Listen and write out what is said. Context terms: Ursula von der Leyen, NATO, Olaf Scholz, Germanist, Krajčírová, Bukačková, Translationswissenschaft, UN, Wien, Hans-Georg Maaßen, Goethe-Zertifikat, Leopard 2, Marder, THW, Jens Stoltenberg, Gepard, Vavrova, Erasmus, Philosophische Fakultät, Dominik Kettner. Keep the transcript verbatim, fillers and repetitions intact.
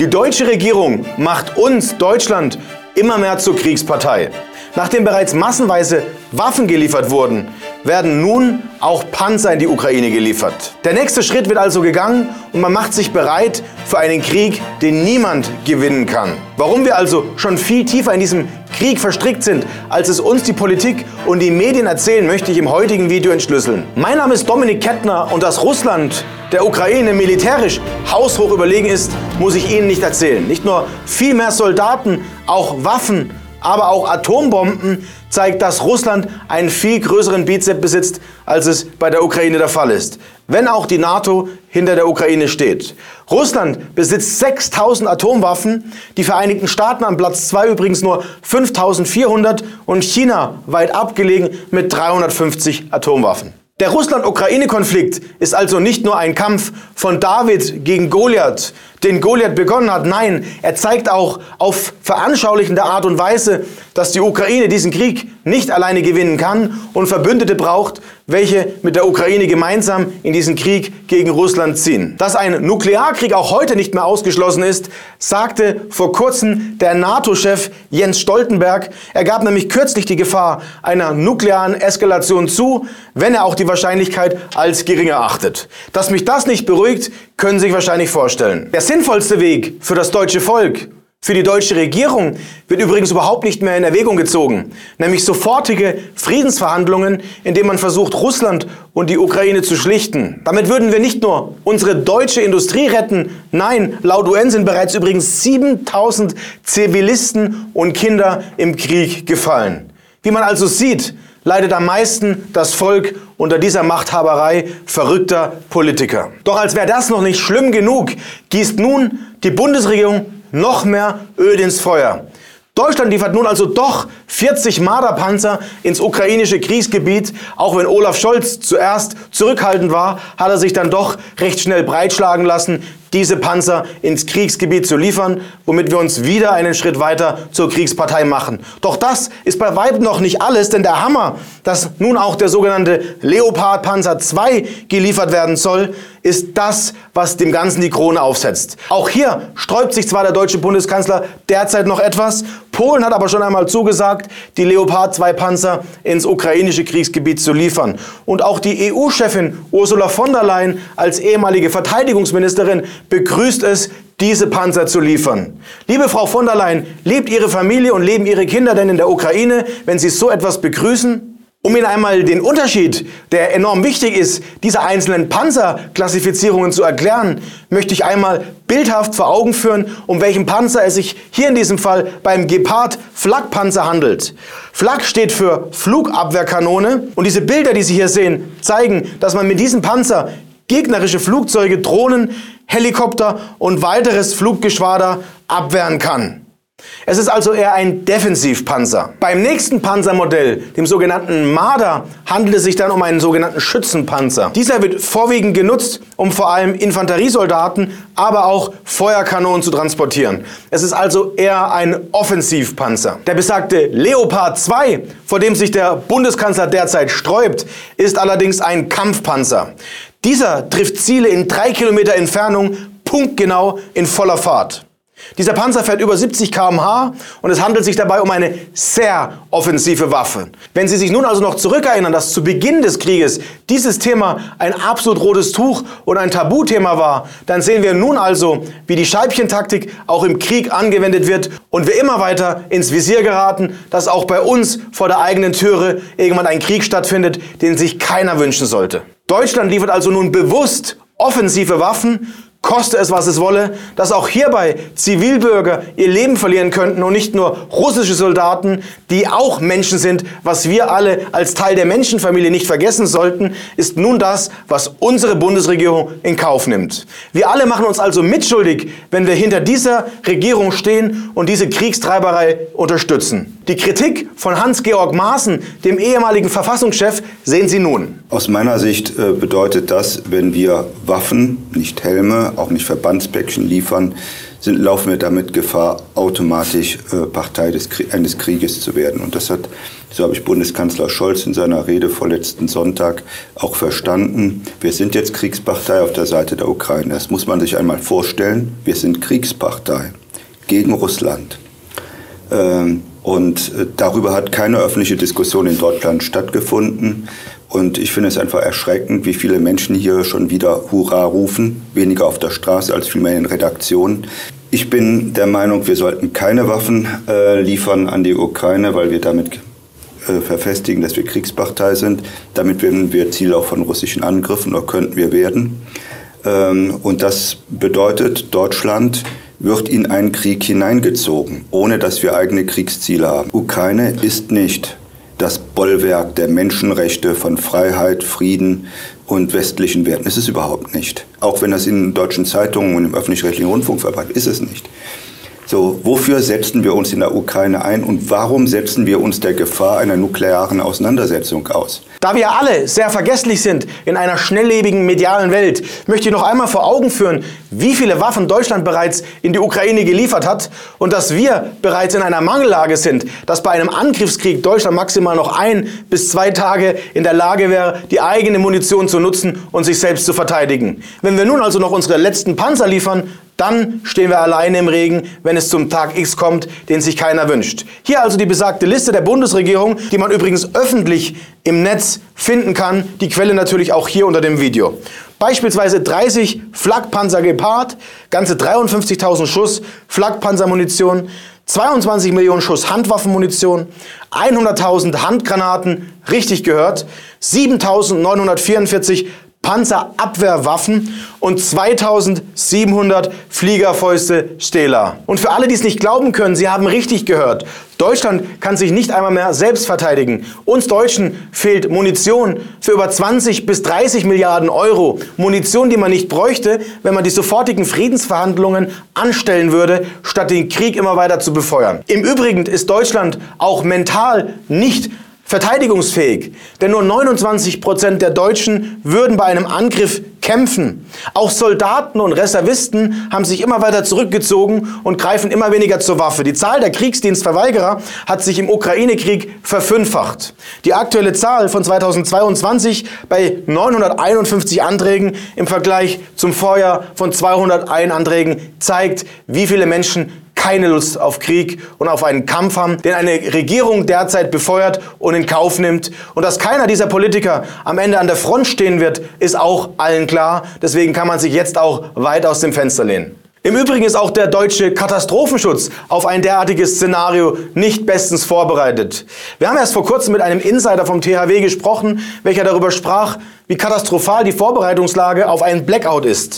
Die deutsche Regierung macht uns, Deutschland, immer mehr zur Kriegspartei. Nachdem bereits massenweise Waffen geliefert wurden, werden nun auch Panzer in die Ukraine geliefert. Der nächste Schritt wird also gegangen und man macht sich bereit für einen Krieg, den niemand gewinnen kann. Warum wir also schon viel tiefer in diesem Krieg verstrickt sind, als es uns die Politik und die Medien erzählen, möchte ich im heutigen Video entschlüsseln. Mein Name ist Dominik Kettner und dass Russland der Ukraine militärisch haushoch überlegen ist, muss ich Ihnen nicht erzählen. Nicht nur viel mehr Soldaten, auch Waffen, aber auch Atombomben zeigt, dass Russland einen viel größeren Bizeps besitzt, als es bei der Ukraine der Fall ist, wenn auch die NATO hinter der Ukraine steht. Russland besitzt sechstausend Atomwaffen, die Vereinigten Staaten an Platz zwei übrigens nur fünftausendvierhundert und China weit abgelegen mit dreihundertfünfzig Atomwaffen. Der Russland-Ukraine-Konflikt ist also nicht nur ein Kampf von David gegen Goliath, den Goliath begonnen hat. Nein, er zeigt auch auf veranschaulichende Art und Weise, dass die Ukraine diesen Krieg nicht alleine gewinnen kann und Verbündete braucht, welche mit der Ukraine gemeinsam in diesen Krieg gegen Russland ziehen. Dass ein Nuklearkrieg auch heute nicht mehr ausgeschlossen ist, sagte vor kurzem der NATO-Chef Jens Stoltenberg. Er gab nämlich kürzlich die Gefahr einer nuklearen Eskalation zu, wenn er auch die Wahrscheinlichkeit als gering erachtet. Dass mich das nicht beruhigt, können Sie sich wahrscheinlich vorstellen. Der sinnvollste Weg für das deutsche Volk, für die deutsche Regierung wird übrigens überhaupt nicht mehr in Erwägung gezogen, nämlich sofortige Friedensverhandlungen, indem man versucht, Russland und die Ukraine zu schlichten. Damit würden wir nicht nur unsere deutsche Industrie retten, nein, laut U N sind bereits übrigens siebentausend Zivilisten und Kinder im Krieg gefallen. Wie man also sieht, leidet am meisten das Volk unter dieser Machthaberei verrückter Politiker. Doch als wäre das noch nicht schlimm genug, gießt nun die Bundesregierung noch mehr Öl ins Feuer. Deutschland liefert nun also doch vierzig Marder-Panzer ins ukrainische Kriegsgebiet. Auch wenn Olaf Scholz zuerst zurückhaltend war, hat er sich dann doch recht schnell breitschlagen lassen, diese Panzer ins Kriegsgebiet zu liefern, womit wir uns wieder einen Schritt weiter zur Kriegspartei machen. Doch das ist bei weitem noch nicht alles, denn der Hammer, dass nun auch der sogenannte Leopard Panzer zwei geliefert werden soll, ist das, was dem Ganzen die Krone aufsetzt. Auch hier sträubt sich zwar der deutsche Bundeskanzler derzeit noch etwas, Polen hat aber schon einmal zugesagt, die Leopard zwei Panzer ins ukrainische Kriegsgebiet zu liefern. Und auch die E U-Chefin Ursula von der Leyen als ehemalige Verteidigungsministerin begrüßt es, diese Panzer zu liefern. Liebe Frau von der Leyen, lebt Ihre Familie und leben Ihre Kinder denn in der Ukraine, wenn Sie so etwas begrüßen? Um Ihnen einmal den Unterschied, der enorm wichtig ist, dieser einzelnen Panzerklassifizierungen zu erklären, möchte ich einmal bildhaft vor Augen führen, um welchen Panzer es sich hier in diesem Fall beim Gepard Flak-Panzer handelt. Flak steht für Flugabwehrkanone und diese Bilder, die Sie hier sehen, zeigen, dass man mit diesem Panzer gegnerische Flugzeuge, Drohnen, Helikopter und weiteres Fluggeschwader abwehren kann. Es ist also eher ein Defensivpanzer. Beim nächsten Panzermodell, dem sogenannten Marder, handelt es sich dann um einen sogenannten Schützenpanzer. Dieser wird vorwiegend genutzt, um vor allem Infanteriesoldaten, aber auch Feuerkanonen zu transportieren. Es ist also eher ein Offensivpanzer. Der besagte Leopard zwei, vor dem sich der Bundeskanzler derzeit sträubt, ist allerdings ein Kampfpanzer. Dieser trifft Ziele in drei Kilometer Entfernung, punktgenau in voller Fahrt. Dieser Panzer fährt über siebzig Kilometer pro Stunde und es handelt sich dabei um eine sehr offensive Waffe. Wenn Sie sich nun also noch zurückerinnern, dass zu Beginn des Krieges dieses Thema ein absolut rotes Tuch und ein Tabuthema war, dann sehen wir nun also, wie die Scheibchentaktik auch im Krieg angewendet wird und wir immer weiter ins Visier geraten, dass auch bei uns vor der eigenen Türe irgendwann ein Krieg stattfindet, den sich keiner wünschen sollte. Deutschland liefert also nun bewusst offensive Waffen, koste es, was es wolle, dass auch hierbei Zivilbürger ihr Leben verlieren könnten und nicht nur russische Soldaten, die auch Menschen sind, was wir alle als Teil der Menschenfamilie nicht vergessen sollten, ist nun das, was unsere Bundesregierung in Kauf nimmt. Wir alle machen uns also mitschuldig, wenn wir hinter dieser Regierung stehen und diese Kriegstreiberei unterstützen. Die Kritik von Hans-Georg Maaßen, dem ehemaligen Verfassungschef, sehen Sie nun. Aus meiner Sicht bedeutet das, wenn wir Waffen, nicht Helme, auch nicht Verbandspäckchen liefern, sind, laufen wir damit Gefahr, automatisch äh, Partei des, eines Krieges zu werden. Und das hat, so habe ich Bundeskanzler Scholz in seiner Rede vorletzten Sonntag auch verstanden. Wir sind jetzt Kriegspartei auf der Seite der Ukraine. Das muss man sich einmal vorstellen. Wir sind Kriegspartei gegen Russland. Ähm, und darüber hat keine öffentliche Diskussion in Deutschland stattgefunden. Und ich finde es einfach erschreckend, wie viele Menschen hier schon wieder Hurra rufen, weniger auf der Straße als vielmehr in Redaktionen. Ich bin der Meinung, wir sollten keine Waffen äh, liefern an die Ukraine, weil wir damit äh, verfestigen, dass wir Kriegspartei sind. Damit werden wir Ziel auch von russischen Angriffen, oder könnten wir werden. Ähm, und das bedeutet, Deutschland wird in einen Krieg hineingezogen, ohne dass wir eigene Kriegsziele haben. Ukraine ist nicht das Bollwerk der Menschenrechte, von Freiheit, Frieden und westlichen Werten. Ist es überhaupt nicht. Auch wenn das in deutschen Zeitungen und im öffentlich-rechtlichen Rundfunk verbreitet ist, ist es nicht. So, wofür setzen wir uns in der Ukraine ein und warum setzen wir uns der Gefahr einer nuklearen Auseinandersetzung aus? Da wir alle sehr vergesslich sind in einer schnelllebigen medialen Welt, möchte ich noch einmal vor Augen führen, wie viele Waffen Deutschland bereits in die Ukraine geliefert hat und dass wir bereits in einer Mangellage sind, dass bei einem Angriffskrieg Deutschland maximal noch ein bis zwei Tage in der Lage wäre, die eigene Munition zu nutzen und sich selbst zu verteidigen. Wenn wir nun also noch unsere letzten Panzer liefern, dann stehen wir alleine im Regen, wenn es zum Tag X kommt, den sich keiner wünscht. Hier also die besagte Liste der Bundesregierung, die man übrigens öffentlich im Netz finden kann. Die Quelle natürlich auch hier unter dem Video. Beispielsweise dreißig Flakpanzer Gepard, ganze dreiundfünfzigtausend Schuss Flakpanzermunition, zweiundzwanzig Millionen Schuss Handwaffenmunition, hunderttausend Handgranaten, richtig gehört, siebentausendneunhundertvierundvierzig Panzerabwehrwaffen und zweitausendsiebenhundert Fliegerfäuste Stehler. Und für alle, die es nicht glauben können, Sie haben richtig gehört. Deutschland kann sich nicht einmal mehr selbst verteidigen. Uns Deutschen fehlt Munition für über zwanzig bis dreißig Milliarden Euro. Munition, die man nicht bräuchte, wenn man die sofortigen Friedensverhandlungen anstellen würde, statt den Krieg immer weiter zu befeuern. Im Übrigen ist Deutschland auch mental nicht verteidigungsfähig, denn nur neunundzwanzig Prozent der Deutschen würden bei einem Angriff kämpfen. Auch Soldaten und Reservisten haben sich immer weiter zurückgezogen und greifen immer weniger zur Waffe. Die Zahl der Kriegsdienstverweigerer hat sich im Ukraine-Krieg verfünffacht. Die aktuelle Zahl von zweitausendzweiundzwanzig bei neunhunderteinundfünfzig Anträgen im Vergleich zum Vorjahr von zweihunderteins Anträgen zeigt, wie viele Menschen keine Lust auf Krieg und auf einen Kampf haben, den eine Regierung derzeit befeuert und in Kauf nimmt. Und dass keiner dieser Politiker am Ende an der Front stehen wird, ist auch allen klar. Deswegen kann man sich jetzt auch weit aus dem Fenster lehnen. Im Übrigen ist auch der deutsche Katastrophenschutz auf ein derartiges Szenario nicht bestens vorbereitet. Wir haben erst vor kurzem mit einem Insider vom T H W gesprochen, welcher darüber sprach, wie katastrophal die Vorbereitungslage auf einen Blackout ist.